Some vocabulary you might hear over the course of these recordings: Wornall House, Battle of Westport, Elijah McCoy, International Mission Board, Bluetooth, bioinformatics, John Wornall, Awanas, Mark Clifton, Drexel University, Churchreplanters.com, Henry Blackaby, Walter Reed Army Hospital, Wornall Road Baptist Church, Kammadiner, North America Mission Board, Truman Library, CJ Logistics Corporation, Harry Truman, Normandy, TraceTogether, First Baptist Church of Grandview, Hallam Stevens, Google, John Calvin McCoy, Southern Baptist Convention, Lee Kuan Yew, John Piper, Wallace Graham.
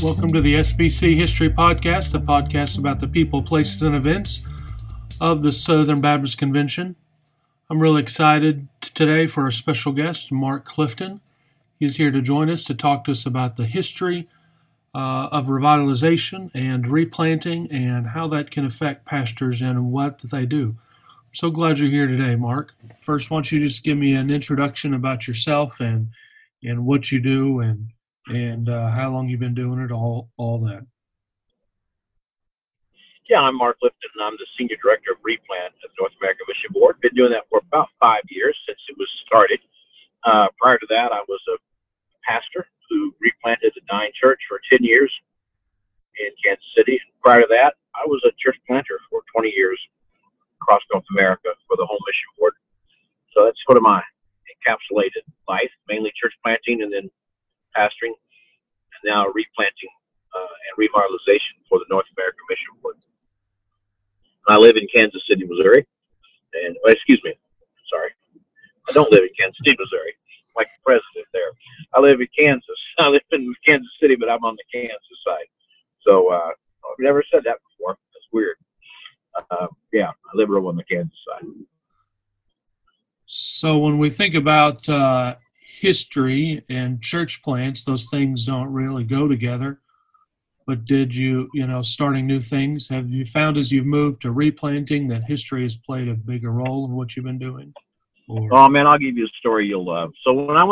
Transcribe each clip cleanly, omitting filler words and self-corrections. Welcome to the SBC History Podcast, the podcast about the people, places, and events of the Southern Baptist Convention. I'm really excited today for our special guest, Mark Clifton. He is here to join us to talk to us about the history of revitalization and replanting and how that can affect pastors and what they do. I'm so glad you're here today, Mark. First, why don't you just give me an introduction about yourself and what you do and how long you've been doing it, all that. Yeah, I'm Mark Clifton, and I'm the Senior Director of Replant at the North America Mission Board. Been doing that for about 5 years since it was started. Prior to that, I was a pastor who replanted the Dying Church for 10 years in Kansas City. Prior to that, I was a church planter for 20 years across North America for the whole Mission Board. So that's sort of my encapsulated life, mainly church planting and then pastoring, and now replanting and revitalization for the North American Mission Board. I live in Kansas City, Missouri, and I don't live in Kansas City, Missouri, like the president there. I live in Kansas. I live in Kansas City, but I'm on the Kansas side. So I've never said that before. That's weird. Yeah, I live over on the Kansas side. So when we think about history and church plants, those things don't really go together. But did you, starting new things, have you found as you've moved to replanting that history has played a bigger role in what you've been doing? Oh man, I'll give you a story you'll love. So when I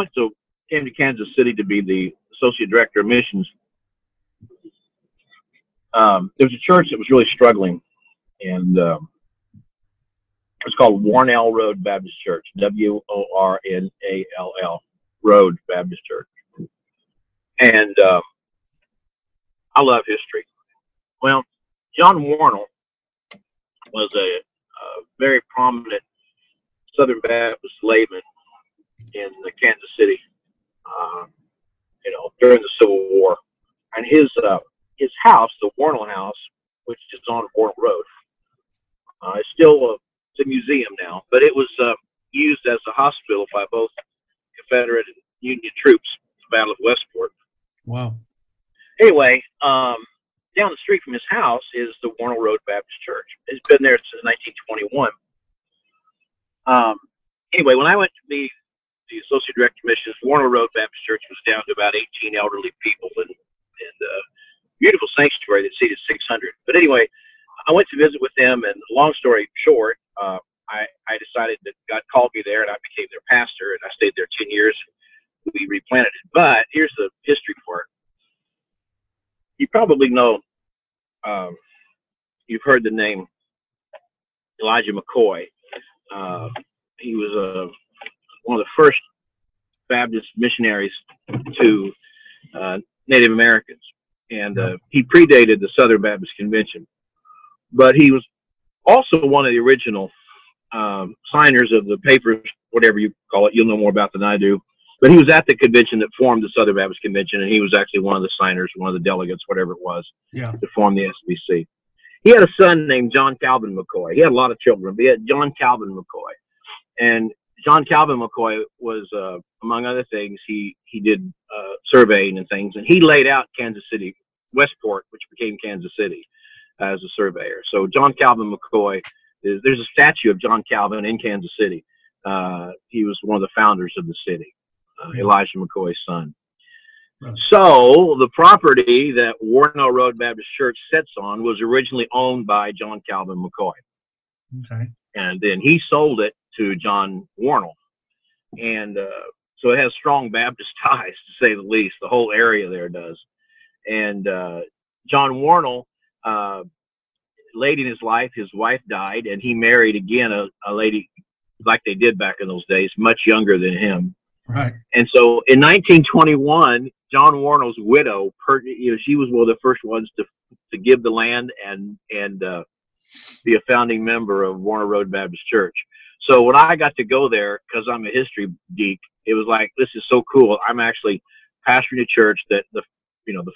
came to Kansas City to be the Associate Director of Missions, there was a church that was really struggling, and it was called Wornall Road Baptist Church, W-O-R-N-A-L-L, Road Baptist Church. And I love history. Well, John Wornall was a very prominent Southern Baptist layman in Kansas City, during the Civil War. And his house, the Wornall House, which is on Wornall Road, is still a museum now, but it was used as a hospital by both Confederate and Union troops at the Battle of Westport. Wow. Anyway, down the street from his house is the Wornall Road Baptist Church. It's been there since 1921. Anyway, when I went to be the Associate Director of Missions, Wornall Road Baptist Church was down to about 18 elderly people and a beautiful sanctuary that seated 600. But anyway, I went to visit with them, and long story short, I decided that God called me there, and I became their pastor, and I stayed there 10 years. We replanted it. But here's the history part. You probably know, you've heard the name Elijah McCoy. He was one of the first Baptist missionaries to Native Americans, and he predated the Southern Baptist Convention. But he was also one of the original signers of the papers, whatever you call it. You'll know more about than I do. But he was at the convention that formed the Southern Baptist Convention, and he was actually one of the signers, one of the delegates, whatever it was, to form the SBC. He had a son named John Calvin McCoy. He had a lot of children, but he had John Calvin McCoy. And John Calvin McCoy was, among other things, he did surveying and things, and he laid out Kansas City, Westport, which became Kansas City, as a surveyor. So John Calvin McCoy, there's a statue of John Calvin in Kansas City. He was one of the founders of the city, Elijah McCoy's son. Right. So the property that Wornall Road Baptist Church sits on was originally owned by John Calvin McCoy. Okay. And then he sold it to John Wornall. And so it has strong Baptist ties, to say the least. The whole area there does. And John Wornall, late in his life, his wife died, and he married again a lady like they did back in those days, much younger than him. Right. And so in 1921, John Wornall's widow, she was one of the first ones to give the land and be a founding member of Wornall Road Baptist Church. So when I got to go there, because I'm a history geek, it was like, this is so cool. I'm actually pastoring a church that the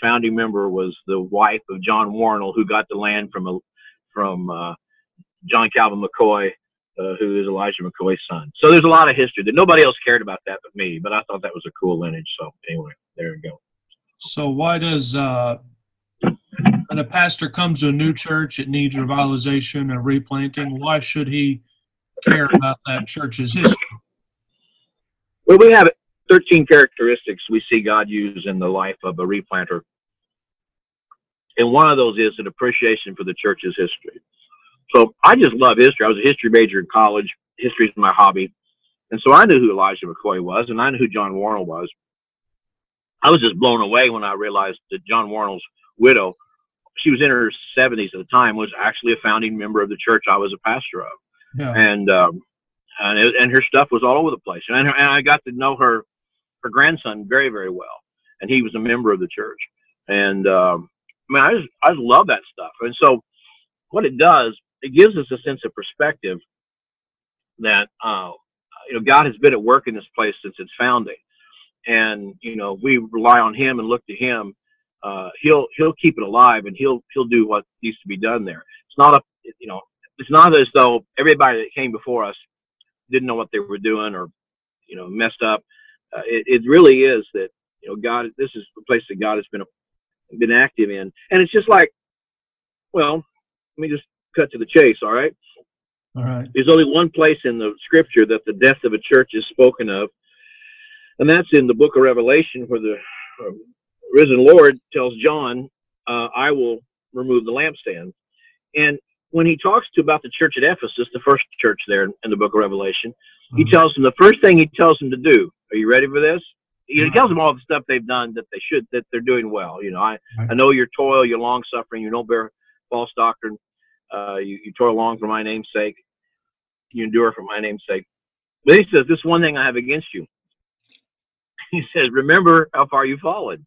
founding member was the wife of John Wornall, who got the land from John Calvin McCoy, who is Elijah McCoy's son. So there's a lot of history that nobody else cared about that but me, but I thought that was a cool lineage. So anyway, there we go. So why does, when a pastor comes to a new church, it needs revitalization or replanting, why should he care about that church's history? Well, we have 13 characteristics we see God use in the life of a replanter. And one of those is an appreciation for the church's history. So I just love history. I was a history major in college. History is my hobby. And so I knew who Elijah McCoy was, and I knew who John Wornall was. I was just blown away when I realized that John Wornall's widow, she was in her 70s at the time, was actually a founding member of the church I was a pastor of. Yeah. And her stuff was all over the place. And I got to know her grandson very, very well. And he was a member of the church. And I just love that stuff. And so what it does, it gives us a sense of perspective that, God has been at work in this place since its founding. And, we rely on him and look to him. He'll keep it alive, and he'll do what needs to be done there. It's not it's not as though everybody that came before us didn't know what they were doing or, messed up. It really is that, God, this is the place that God has been active in. And it's just like, well, let me just cut to the chase. All right. All right. There's only one place in the scripture that the death of a church is spoken of. And that's in the book of Revelation, where the risen Lord tells John, I will remove the lampstand. And when he talks about the church at Ephesus, the first church there in the book of Revelation, he tells them the first thing he tells them to do. Are you ready for this? He tells them all the stuff they've done that they're doing well. I know your toil, your long suffering, you don't bear false doctrine. You toil long for my name's sake. You endure for my name's sake. But he says, this one thing I have against you. He says, remember how far you've fallen.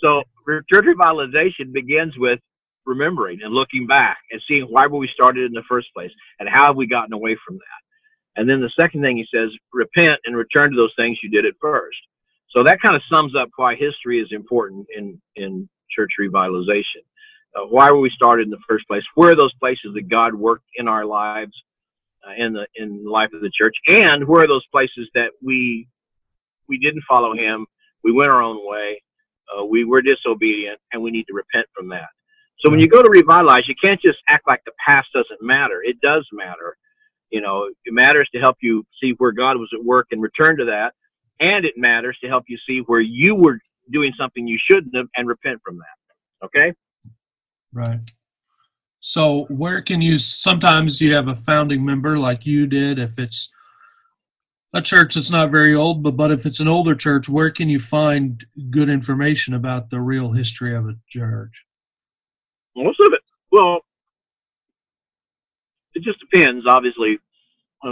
So church revitalization begins with remembering and looking back and seeing why were we started in the first place and how have we gotten away from that. And then the second thing he says, repent and return to those things you did at first. So that kind of sums up why history is important in church revitalization. Why were we started in the first place? Where are those places that God worked in our lives, in the life of the church? And where are those places that we didn't follow him, we went our own way, we were disobedient, and we need to repent from that. So when you go to revitalize, you can't just act like the past doesn't matter. It does matter. It matters to help you see where God was at work and return to that, and it matters to help you see where you were doing something you shouldn't have and repent from that. Okay? Right. So where can you, sometimes you have a founding member like you did, if it's a church that's not very old, but if it's an older church, where can you find good information about the real history of a church? Most of it. Well, it just depends, obviously.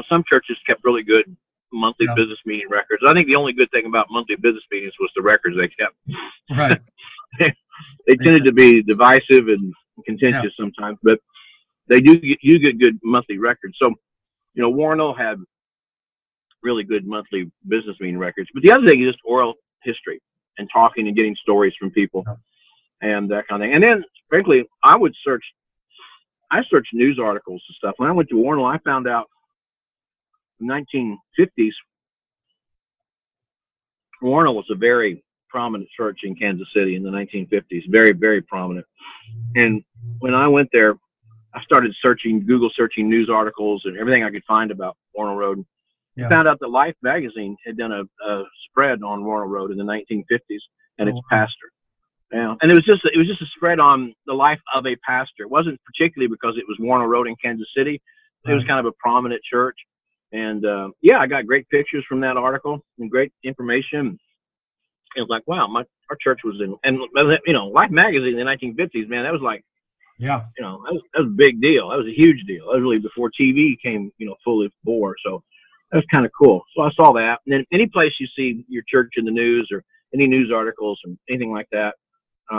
Some churches kept really good monthly business meeting records. I think the only good thing about monthly business meetings was the records they kept. Right. They tended to be divisive and contentious sometimes, but you get good monthly records. So, Wornall had really good monthly business meeting records. But the other thing is just oral history and talking and getting stories from people and that kind of thing. And then, frankly, I searched news articles and stuff. When I went to Wornall, I found out in the 1950s, Wornall was a very prominent church in Kansas City in the 1950s, very, very prominent. And when I went there, I started Google searching news articles and everything I could find about Wornall Road. Yeah. Found out that Life magazine had done a spread on Wornall Road in the 1950s and its pastor. Yeah. And it was just a spread on the life of a pastor. It wasn't particularly because it was Wornall Road in Kansas City. Right. It was kind of a prominent church. And I got great pictures from that article and great information. It was like, wow, our church was in, and Life magazine in the 1950s, man, that was like, that was a big deal. That was a huge deal. That was really before TV came, fully bore. So that was kind of cool. So I saw that. And then any place you see your church in the news or any news articles and anything like that, a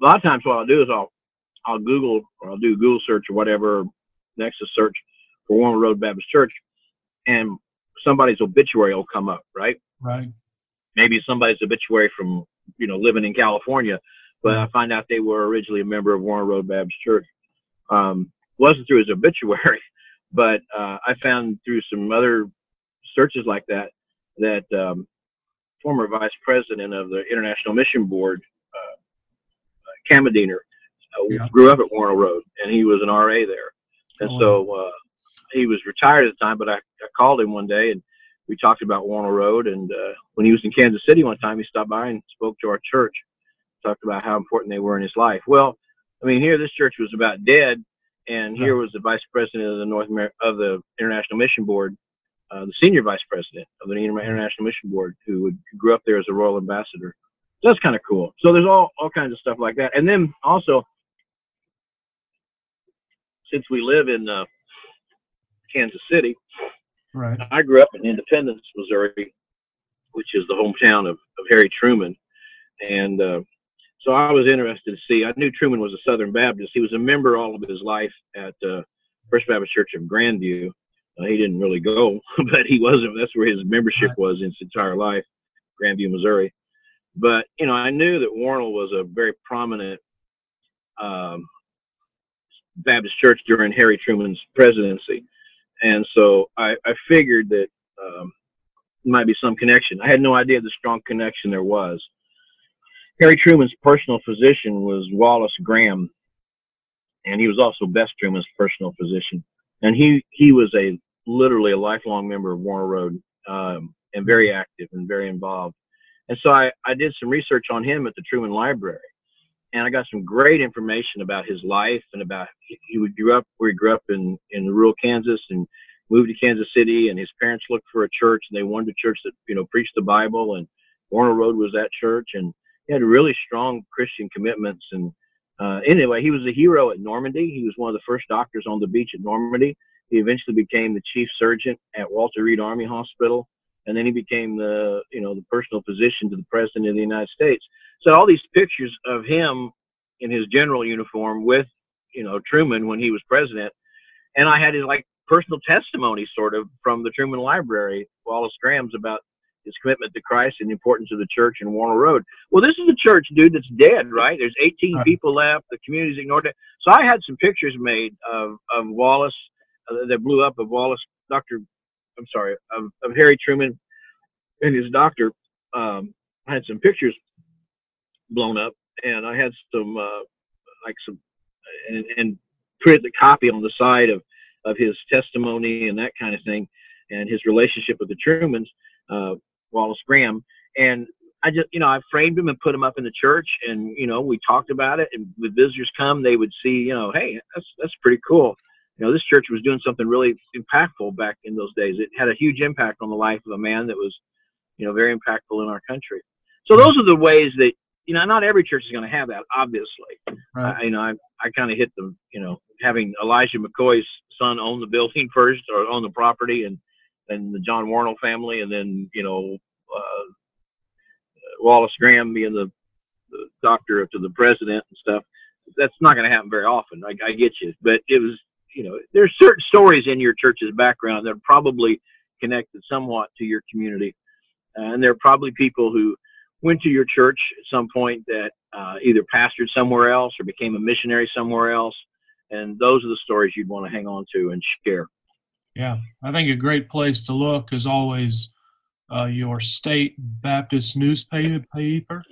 lot of times what I'll do is I'll Google, or I'll do a Google search or whatever, Nexus search for Wornall Road Baptist Church, and somebody's obituary will come up, right? Right. Maybe somebody's obituary from, living in California, but I find out they were originally a member of Wornall Road Baptist Church. Wasn't through his obituary. But I found through some other searches like that former vice president of the International Mission Board, Kammadiner, grew up at Wornall Road, and he was an RA there. And so he was retired at the time, but I called him one day, and we talked about Wornall Road. And when he was in Kansas City one time, he stopped by and spoke to our church, talked about how important they were in his life. Well, I mean, here this church was about dead, and here was the vice president of the International Mission Board, the senior vice president of the International Mission Board, who grew up there as a royal ambassador. So that's kind of cool. So there's all kinds of stuff like that. And then also, since we live in Kansas City, right? I grew up in Independence, Missouri, which is the hometown of Harry Truman, and so I was interested to see. I knew Truman was a Southern Baptist. He was a member all of his life at First Baptist Church of Grandview. He didn't really go, but he wasn't. That's where his membership was in his entire life, Grandview, Missouri. But, you know, I knew that Wornall was a very prominent Baptist church during Harry Truman's presidency. And so I figured that might be some connection. I had no idea the strong connection there was. Harry Truman's personal physician was Wallace Graham, and he was also Bess Truman's personal physician. And he was literally a lifelong member of Wornall Road, and very active and very involved. And so I did some research on him at the Truman Library, and I got some great information about his life and about where he grew up in rural Kansas and moved to Kansas City, and his parents looked for a church, and they wanted a church that, you know, preached the Bible, and Wornall Road was that church. And he had really strong Christian commitments. And anyway, he was a hero at Normandy. He was one of the first doctors on the beach at Normandy. He eventually became the chief surgeon at Walter Reed Army Hospital. And then he became the personal physician to the president of the United States. So all these pictures of him in his general uniform with, you know, Truman when he was president. And I had his like personal testimony sort of from the Truman Library, Wallace Graham's, about his commitment to Christ and the importance of the church in Wornall Road. Well, this is a church, dude, that's dead, right? There's 18 people left. The community's ignored it. So I had some pictures made of Wallace that blew up of Wallace, of Harry Truman and his doctor. I had some pictures blown up, and I had some and printed the copy on the side of his testimony and that kind of thing, and his relationship with the Trumans, Wallace Graham. And I just, you know, I framed him and put him up in the church, and, you know, we talked about it, and when visitors come, they would see, you know, hey, that's pretty cool. You know, this church was doing something really impactful back in those days. It had a huge impact on the life of a man that was, you know, very impactful in our country. So those are the ways that, you know, not every church is going to have that, obviously. Right. I kind of hit the, you know, having Elijah McCoy's son own the building first, or own the property, and the John Wornall family, and then, you know, Wallace Graham being the doctor up to the president and stuff. That's not going to happen very often. I get you. But it was, you know, there's certain stories in your church's background that are probably connected somewhat to your community. And there are probably people who went to your church at some point that either pastored somewhere else or became a missionary somewhere else. And those are the stories you'd want to hang on to and share. Yeah, I think a great place to look is always your state Baptist newspaper.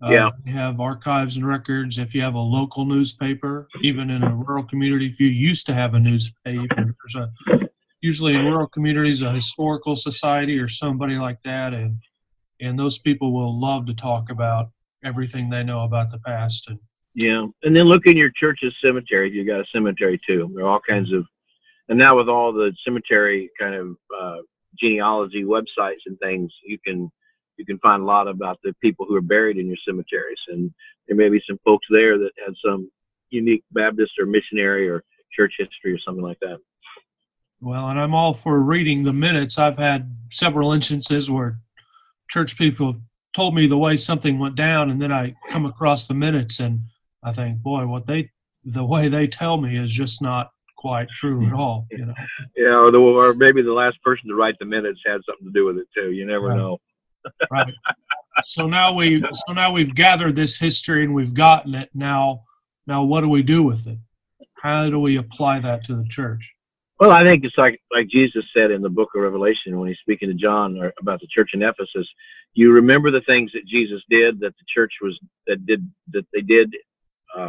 You have archives and records. If you have a local newspaper, even in a rural community, if you used to have a newspaper, there's usually in rural communities a historical society or somebody like that, and those people will love to talk about everything they know about the past. And then look in your church's cemetery if you got a cemetery too. There are all kinds of, and now with all the cemetery kind of genealogy websites and things, you can find a lot about the people who are buried in your cemeteries. And there may be some folks there that had some unique Baptist or missionary or church history or something like that. Well, and I'm all for reading the minutes. I've had several instances where church people have told me the way something went down, and then I come across the minutes and I think, boy, the way they tell me is just not quite true at all. You know? Yeah, or maybe the last person to write the minutes had something to do with it too. You never know. Right. So now we've gathered this history and we've gotten it. Now what do we do with it? How do we apply that to the church? Well, I think it's like Jesus said in the book of Revelation when he's speaking to John about the church in Ephesus. You remember the things that Jesus did, that the church was that they did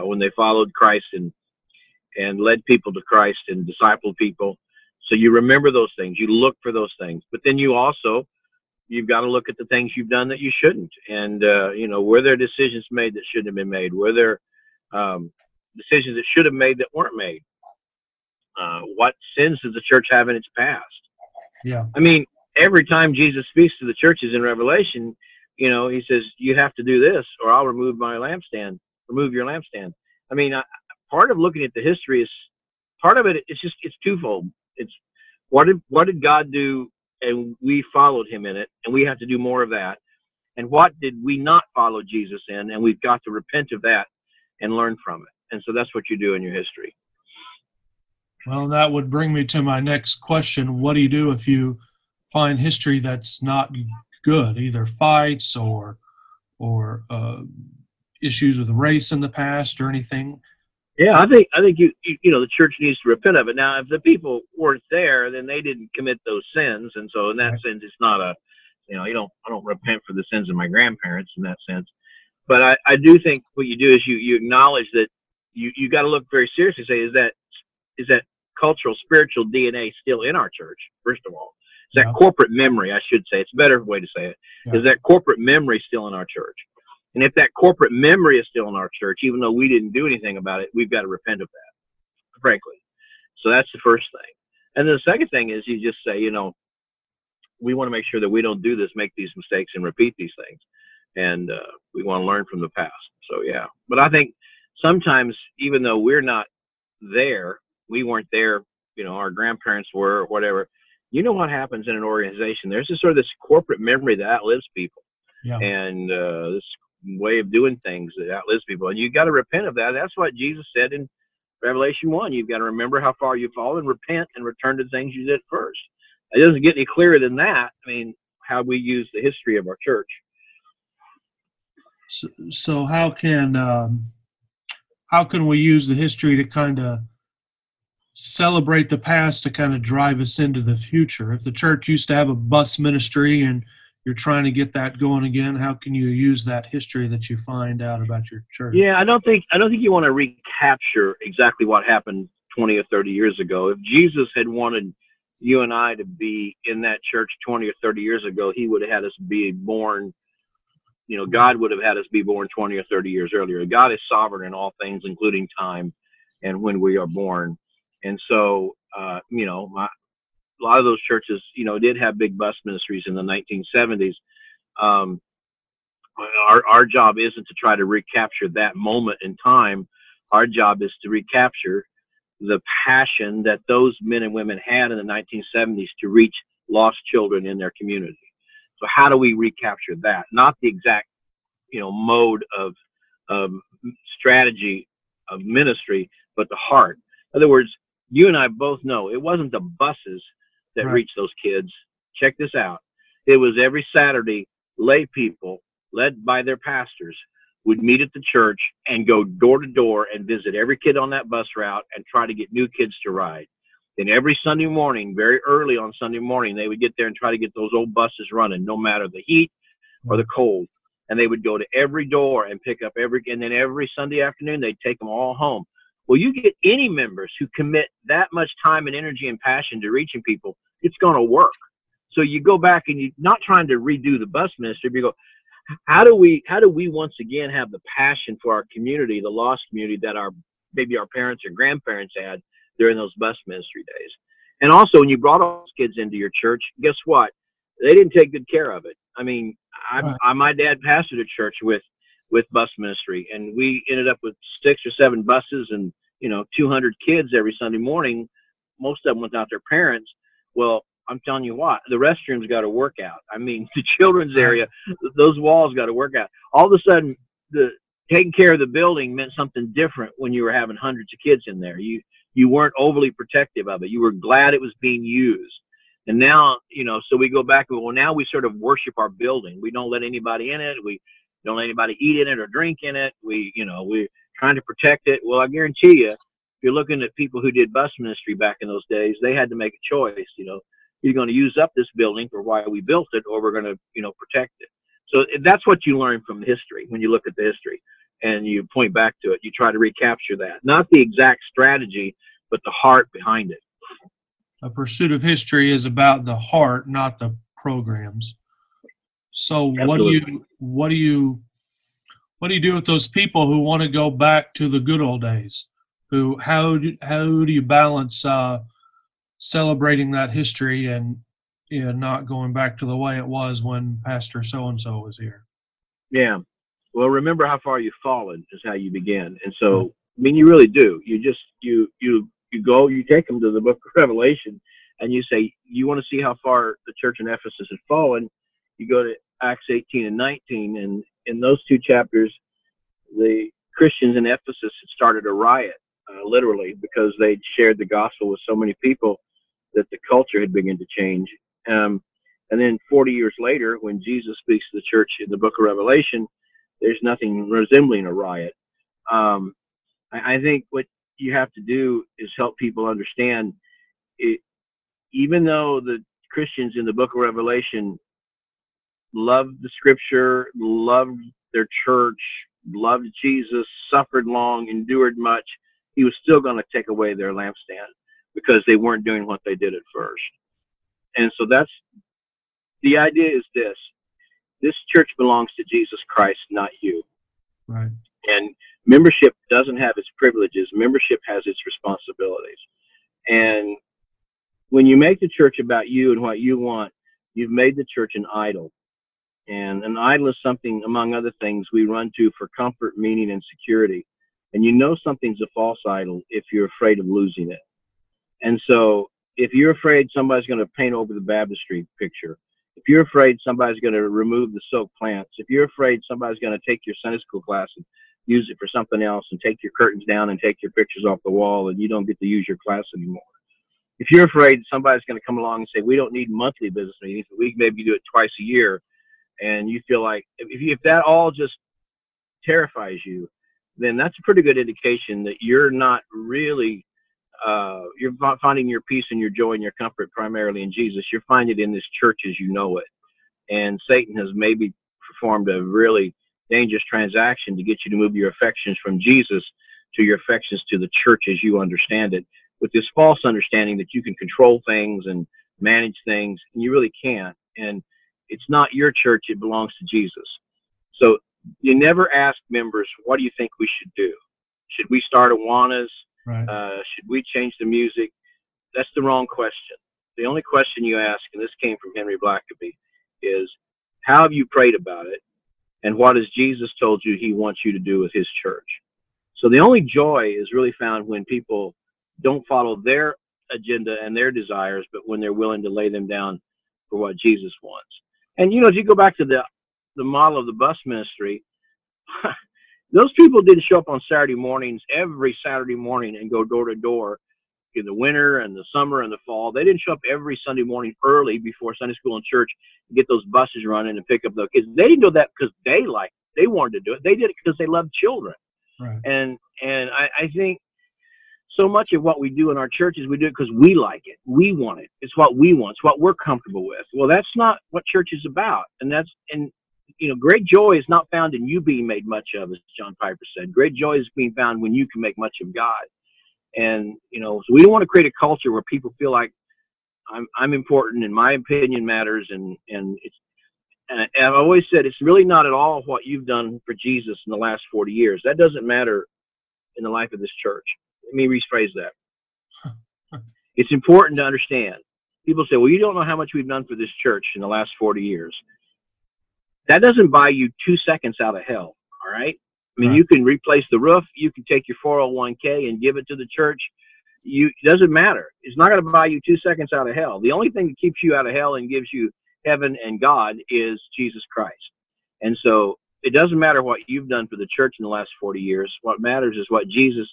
when they followed Christ and led people to Christ and discipled people. So you remember those things. You look for those things, but then you also you've got to look at the things you've done that you shouldn't. And you know, were there decisions made that shouldn't have been made? Were there decisions that should have made that weren't made? What sins does the church have in its past? Yeah, I mean, every time Jesus speaks to the churches in Revelation, you know, he says, you have to do this or I'll remove my lampstand, remove your lampstand. I mean, part of looking at the history is part of it. It's just, it's twofold. It's what did God do? And we followed him in it, and we have to do more of that. And what did we not follow Jesus in? And we've got to repent of that and learn from it. And so that's what you do in your history. Well, that would bring me to my next question. What do you do if you find history that's not good, either fights or issues with race in the past or anything? Yeah, I think you know the church needs to repent of it. Now, if the people weren't there, then they didn't commit those sins, and so in that sense, it's not a, you know, I don't repent for the sins of my grandparents in that sense. But I do think what you do is you acknowledge that you got to look very seriously. Say, is that cultural spiritual DNA still in our church? First of all, is that corporate memory? I should say it's a better way to say it. Yeah. Is that corporate memory still in our church? And if that corporate memory is still in our church, even though we didn't do anything about it, we've got to repent of that, frankly. So that's the first thing. And then the second thing is you just say, you know, we want to make sure that we don't do this, make these mistakes, and repeat these things. And we want to learn from the past. So, yeah. But I think sometimes, even though we're not there, we weren't there, you know, our grandparents were or whatever, you know what happens in an organization? There's this sort of this corporate memory that outlives people. Yeah. And this way of doing things that outlives people, and you've got to repent of that. That's what Jesus said in Revelation 1. You've got to remember how far you've fallen, repent, and return to things you did first. It doesn't get any clearer than that. I mean, how we use the history of our church. So how can we use the history to kind of celebrate the past to kind of drive us into the future? If the church used to have a bus ministry and you're trying to get that going again, how can you use that history that you find out about your church? Yeah, I don't think you want to recapture exactly what happened 20 or 30 years ago. If Jesus had wanted you and I to be in that church 20 or 30 years ago, he would have had us be born, you know, God would have had us be born 20 or 30 years earlier. God is sovereign in all things, including time and when we are born. And so, you know, a lot of those churches, you know, did have big bus ministries in the 1970s. Our job isn't to try to recapture that moment in time. Our job is to recapture the passion that those men and women had in the 1970s to reach lost children in their community. So how do we recapture that? Not the exact, you know, mode of strategy of ministry, but the heart. In other words, you and I both know it wasn't the buses that reached those kids. Check this out. It was every Saturday, lay people led by their pastors would meet at the church and go door to door and visit every kid on that bus route and try to get new kids to ride. Then every Sunday morning, very early on Sunday morning, they would get there and try to get those old buses running, no matter the heat or the cold. And they would go to every door and pick up and then every Sunday afternoon, they'd take them all home. Well, you get any members who commit that much time and energy and passion to reaching people, it's going to work. So you go back and you're not trying to redo the bus ministry, but you go, how do we once again have the passion for our community, the lost community that maybe our parents or grandparents had during those bus ministry days? And also, when you brought all those kids into your church, guess what? They didn't take good care of it. I mean, my dad pastored a church with bus ministry, and we ended up with 6 or 7 buses and, you know, 200 kids every Sunday morning, most of them without their parents. Well, I'm telling you what, the restrooms got to work out. I mean, the children's area, those walls got to work out. All of a sudden, the taking care of the building meant something different when you were having hundreds of kids in there. You weren't overly protective of it. You were glad it was being used. And now, you know, so we go back, well, now we sort of worship our building. We don't let anybody in it. We don't let anybody eat in it or drink in it. We, you know, we're trying to protect it. Well, I guarantee you, you're looking at people who did bus ministry back in those days, they had to make a choice. You know, you're going to use up this building for why we built it, or we're going to, you know, protect it. So that's what you learn from history when you look at the history and you point back to it. You try to recapture that, not the exact strategy, but the heart behind it. A pursuit of history is about the heart, not the programs. So absolutely. What do you do with those people who want to go back to the good old days? How do you balance celebrating that history and, you know, not going back to the way it was when Pastor so-and-so was here? Yeah. Well, remember how far you've fallen is how you begin. And so, I mean, you really do. You just, you go, you take them to the book of Revelation, and you say, you want to see how far the church in Ephesus has fallen. You go to Acts 18 and 19, and in those two chapters, the Christians in Ephesus had started a riot, literally, because they'd shared the gospel with so many people that the culture had begun to change. And then 40 years later, when Jesus speaks to the church in the book of Revelation, there's nothing resembling a riot. I think what you have to do is help people understand it. Even though the Christians in the book of Revelation loved the scripture, loved their church, loved Jesus, suffered long, endured much, he was still going to take away their lampstand because they weren't doing what they did at first. And so that's the idea, is this church belongs to Jesus Christ, not you. Right. And membership doesn't have its privileges. Membership has its responsibilities. And when you make the church about you and what you want, you've made the church an idol. And an idol is something, among other things, we run to for comfort, meaning, and security. And you know something's a false idol if you're afraid of losing it. And so if you're afraid somebody's going to paint over the baptistry picture, if you're afraid somebody's going to remove the soak plants, if you're afraid somebody's going to take your Sunday school class and use it for something else and take your curtains down and take your pictures off the wall and you don't get to use your class anymore, if you're afraid somebody's going to come along and say, we don't need monthly business meetings, we maybe do it twice a year, and you feel like if that all just terrifies you, then that's a pretty good indication that you're not really you're not finding your peace and your joy and your comfort primarily in Jesus. You're finding it in this church as you know it. And Satan has maybe performed a really dangerous transaction to get you to move your affections from Jesus to your affections to the church as you understand it, with this false understanding that you can control things and manage things, and you really can't. And it's not your church. It belongs to Jesus. So you never ask members, what do you think we should do? Should we start Awanas? Right. Should we change the music? That's the wrong question. The only question you ask, and this came from Henry Blackaby, is how have you prayed about it, and what has Jesus told you he wants you to do with his church? So the only joy is really found when people don't follow their agenda and their desires, but when they're willing to lay them down for what Jesus wants. And, you know, as you go back to the model of the bus ministry, those people didn't show up on Saturday mornings, every Saturday morning, and go door to door in the winter and the summer and the fall. They didn't show up every Sunday morning early before Sunday school and church and get those buses running and pick up the kids. They didn't do that because they wanted to do it. They did it because they loved children. Right. And I think so much of what we do in our churches, we do it because we like it. We want it. It's what we want. It's what we're comfortable with. Well, that's not what church is about. And you know, great joy is not found in you being made much of, as John Piper said. Great joy is being found when you can make much of God. And, you know, so we don't want to create a culture where people feel like I'm important and my opinion matters. And I've always said, it's really not at all what you've done for Jesus in the last 40 years. That doesn't matter in the life of this church. Let me rephrase that. It's important to understand. People say, well, you don't know how much we've done for this church in the last 40 years. That doesn't buy you 2 seconds out of hell, all right? I mean, right. You can replace the roof. You can take your 401k and give it to the church. It doesn't matter. It's not going to buy you 2 seconds out of hell. The only thing that keeps you out of hell and gives you heaven and God is Jesus Christ. And so it doesn't matter what you've done for the church in the last 40 years. What matters is what Jesus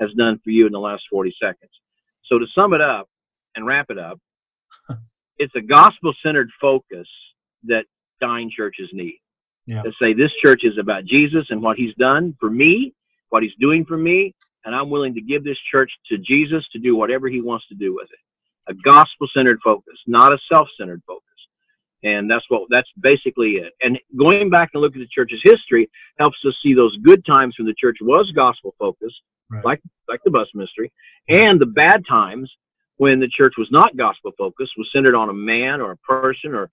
has done for you in the last 40 seconds. So to sum it up and wrap it up, it's a gospel-centered focus that dying churches need. Yeah. To say this church is about Jesus and what he's done for me, what he's doing for me, and I'm willing to give this church to Jesus to do whatever he wants to do with it. A gospel-centered focus, not a self-centered focus. And that's basically it. And going back and looking at the church's history helps us see those good times when the church was gospel-focused, right, like the bus ministry, and the bad times when the church was not gospel-focused, was centered on a man or a person or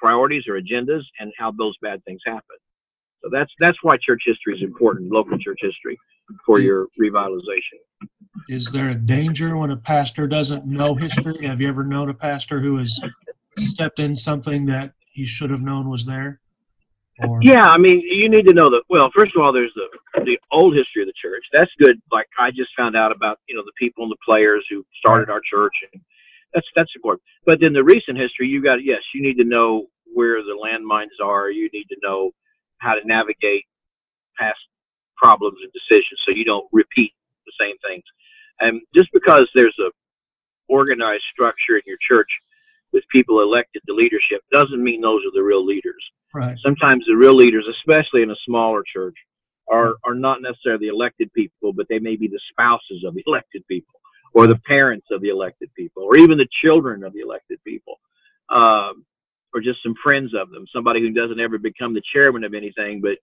priorities or agendas, and how those bad things happen. So that's why church history is important, local church history, for your revitalization. Is there a danger when a pastor doesn't know history? Have you ever known a pastor who has stepped in something that he should have known was there? Or? Yeah, I mean, you need to know that. Well, first of all, there's the old history of the church. That's good. Like I just found out about, the people and the players who started our church, and that's important. But then the recent history, you need to know where the landmines are. You need to know how to navigate past problems and decisions so you don't repeat the same things. And just because there's a organized structure in your church with people elected to leadership doesn't mean those are the real leaders. Right. Sometimes the real leaders, especially in a smaller church, are not necessarily elected people, but they may be the spouses of the elected people, or the parents of the elected people, or even the children of the elected people. Or just some friends of them, somebody who doesn't ever become the chairman of anything, but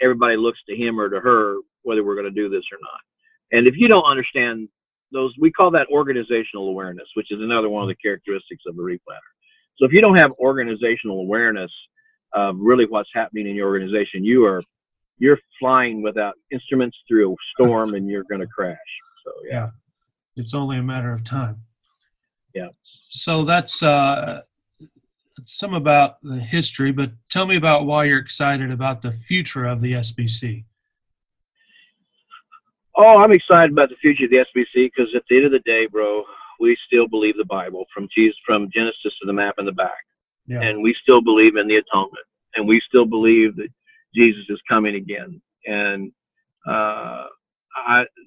everybody looks to him or to her, whether we're going to do this or not. And if you don't understand those, we call that organizational awareness, which is another one of the characteristics of a replanter. So if you don't have organizational awareness of really what's happening in your organization, you're flying without instruments through a storm, and you're going to crash. So yeah. It's only a matter of time. Yeah. So that's, some about the history, but tell me about why you're excited about the future of the SBC. Oh, I'm excited about the future of the SBC because at the end of the day, bro, we still believe the Bible from Genesis to the map in the back. Yeah. And we still believe in the atonement, and we still believe that Jesus is coming again. And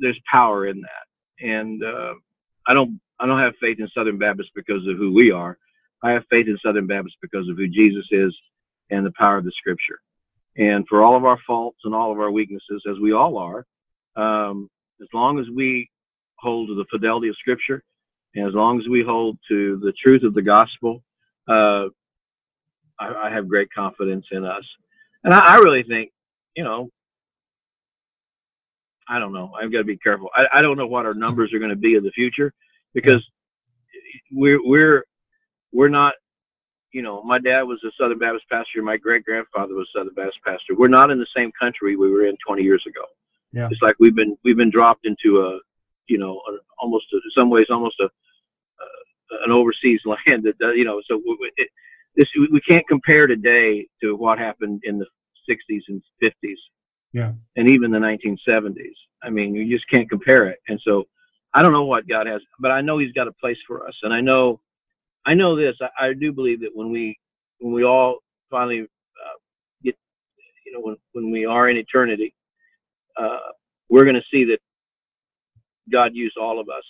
there's power in that. And I don't have faith in Southern Baptists because of who we are. I have faith in Southern Baptists because of who Jesus is and the power of the Scripture. And for all of our faults and all of our weaknesses, as we all are, as long as we hold to the fidelity of Scripture, and as long as we hold to the truth of the gospel, I have great confidence in us. And I really think, I don't know. I've got to be careful. I don't know what our numbers are going to be in the future, because we're not, my dad was a Southern Baptist pastor. My great-grandfather was a Southern Baptist pastor. We're not in the same country we were in 20 years ago. Yeah. It's like we've been dropped into an overseas land that. So we can't compare today to what happened in the 60s and 50s. Yeah. And even the 1970s. I mean, you just can't compare it. And so I don't know what God has, but I know he's got a place for us. And I know this. I do believe that when we all finally get, when we are in eternity, we're going to see that God used all of us.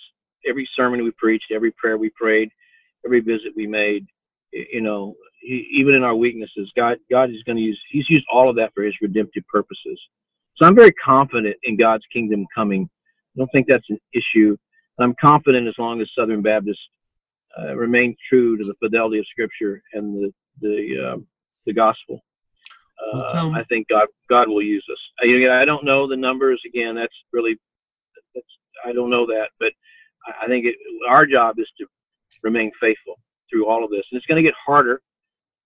Every sermon we preached, every prayer we prayed, every visit we made, even in our weaknesses, God is going to use. He's used all of that for his redemptive purposes. So I'm very confident in God's kingdom coming. I don't think that's an issue. I'm confident as long as Southern Baptists remain true to the fidelity of Scripture and the gospel. I think God will use us. I don't know the numbers. Again, I don't know that, but I think our job is to remain faithful through all of this. And it's going to get harder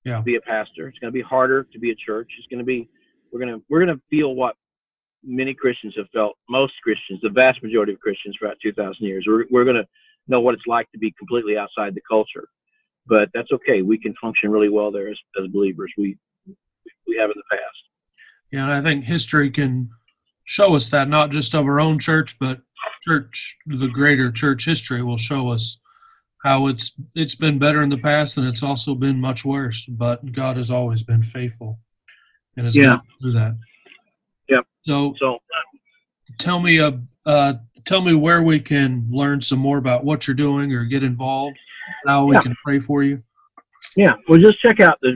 to be a pastor. It's going to be harder to be a church. It's going to be we're going to feel what many Christians have felt. Most Christians, the vast majority of Christians, throughout 2,000 years, we're going to know what it's like to be completely outside the culture, but that's okay. We can function really well there as believers. We have in the past. Yeah, and I think history can show us that, not just of our own church, but the greater church history will show us how it's been better in the past, and it's also been much worse. But God has always been faithful, and has done through that. Yeah. So tell me tell me where we can learn some more about what you're doing or get involved, how we can pray for you. Yeah. Well, just check out this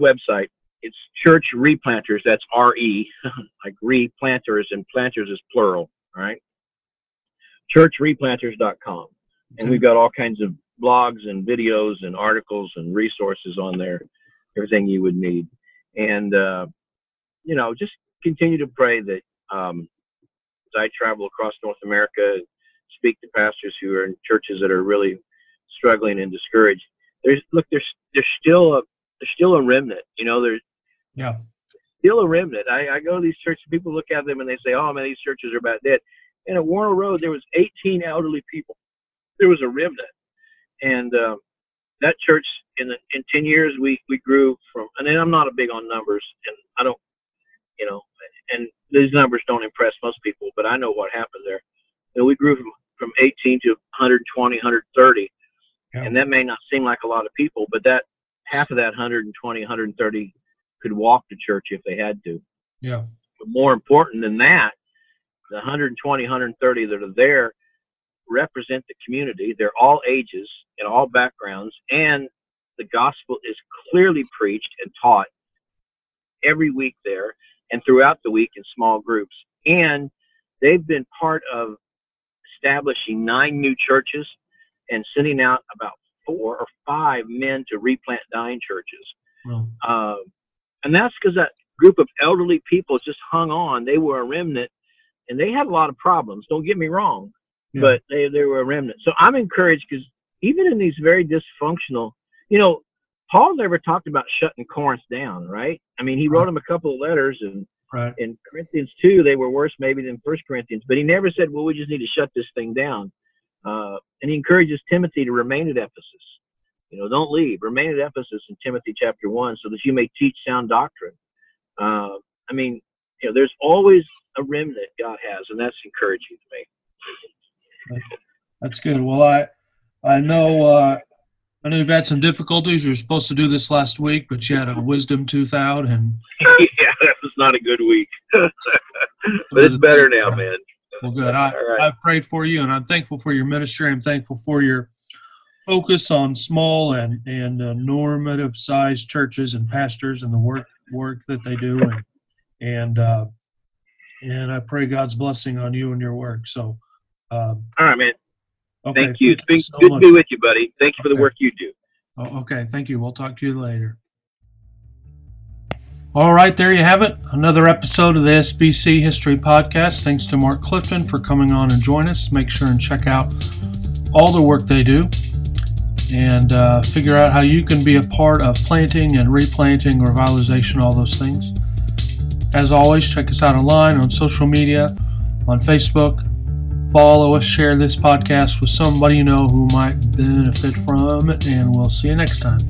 website. It's Church Replanters. That's R-E, like replanters, and planters is plural, all right? Churchreplanters.com. And we've got all kinds of blogs and videos and articles and resources on there, everything you would need. And, you know, just continue to pray that as I travel across North America, speak to pastors who are in churches that are really struggling and discouraged. There's still a remnant, you know, still a remnant. I go to these churches, people look at them and they say, oh man, these churches are about dead. And at Wornall Road, there was 18 elderly people. There was a remnant. And that church, in 10 years, we grew from, and I'm not a big on numbers, and I don't, you know, and these numbers don't impress most people, but I know what happened there. And we grew from 18 to 120, 130. Yeah. And that may not seem like a lot of people, but that half of that 120, 130 could walk to church if they had to. Yeah. But more important than that, the 120, 130 that are there represent the community. They're all ages and all backgrounds, and the gospel is clearly preached and taught every week there and throughout the week in small groups. And they've been part of establishing 9 new churches and sending out about 4 or 5 men to replant dying churches. Wow. And that's because that group of elderly people just hung on. They were a remnant, and they had a lot of problems. Don't get me wrong, but they were a remnant. So I'm encouraged, because even in these very dysfunctional, you know, Paul never talked about shutting Corinth down, right? I mean, he wrote them a couple of letters, and in Corinthians 2, they were worse maybe than 1 Corinthians, but he never said, well, we just need to shut this thing down. And he encourages Timothy to remain at Ephesus. You know, don't leave. Remain at Ephesus in Timothy chapter 1, so that you may teach sound doctrine. I mean, you know, there's always a remnant God has, and that's encouraging to me. That's good. Well, I know you've had some difficulties. You were supposed to do this last week, but you had a wisdom tooth out, and yeah, that was not a good week. But it's better now, man. Well, good. I've prayed for you, and I'm thankful for your ministry. I'm thankful for your focus on small and normative-sized churches and pastors and the work that they do, and I pray God's blessing on you and your work. So, all right, man. Okay, thank you. It's been good to be with you, buddy. Thank you for the work you do. Oh, okay, thank you. We'll talk to you later. All right, there you have it. Another episode of the SBC History Podcast. Thanks to Mark Clifton for coming on and joining us. Make sure and check out all the work they do, and figure out how you can be a part of planting and replanting, revitalization, all those things. As always, check us out online, on social media, on Facebook. Follow us, share this podcast with somebody you know who might benefit from it, and we'll see you next time.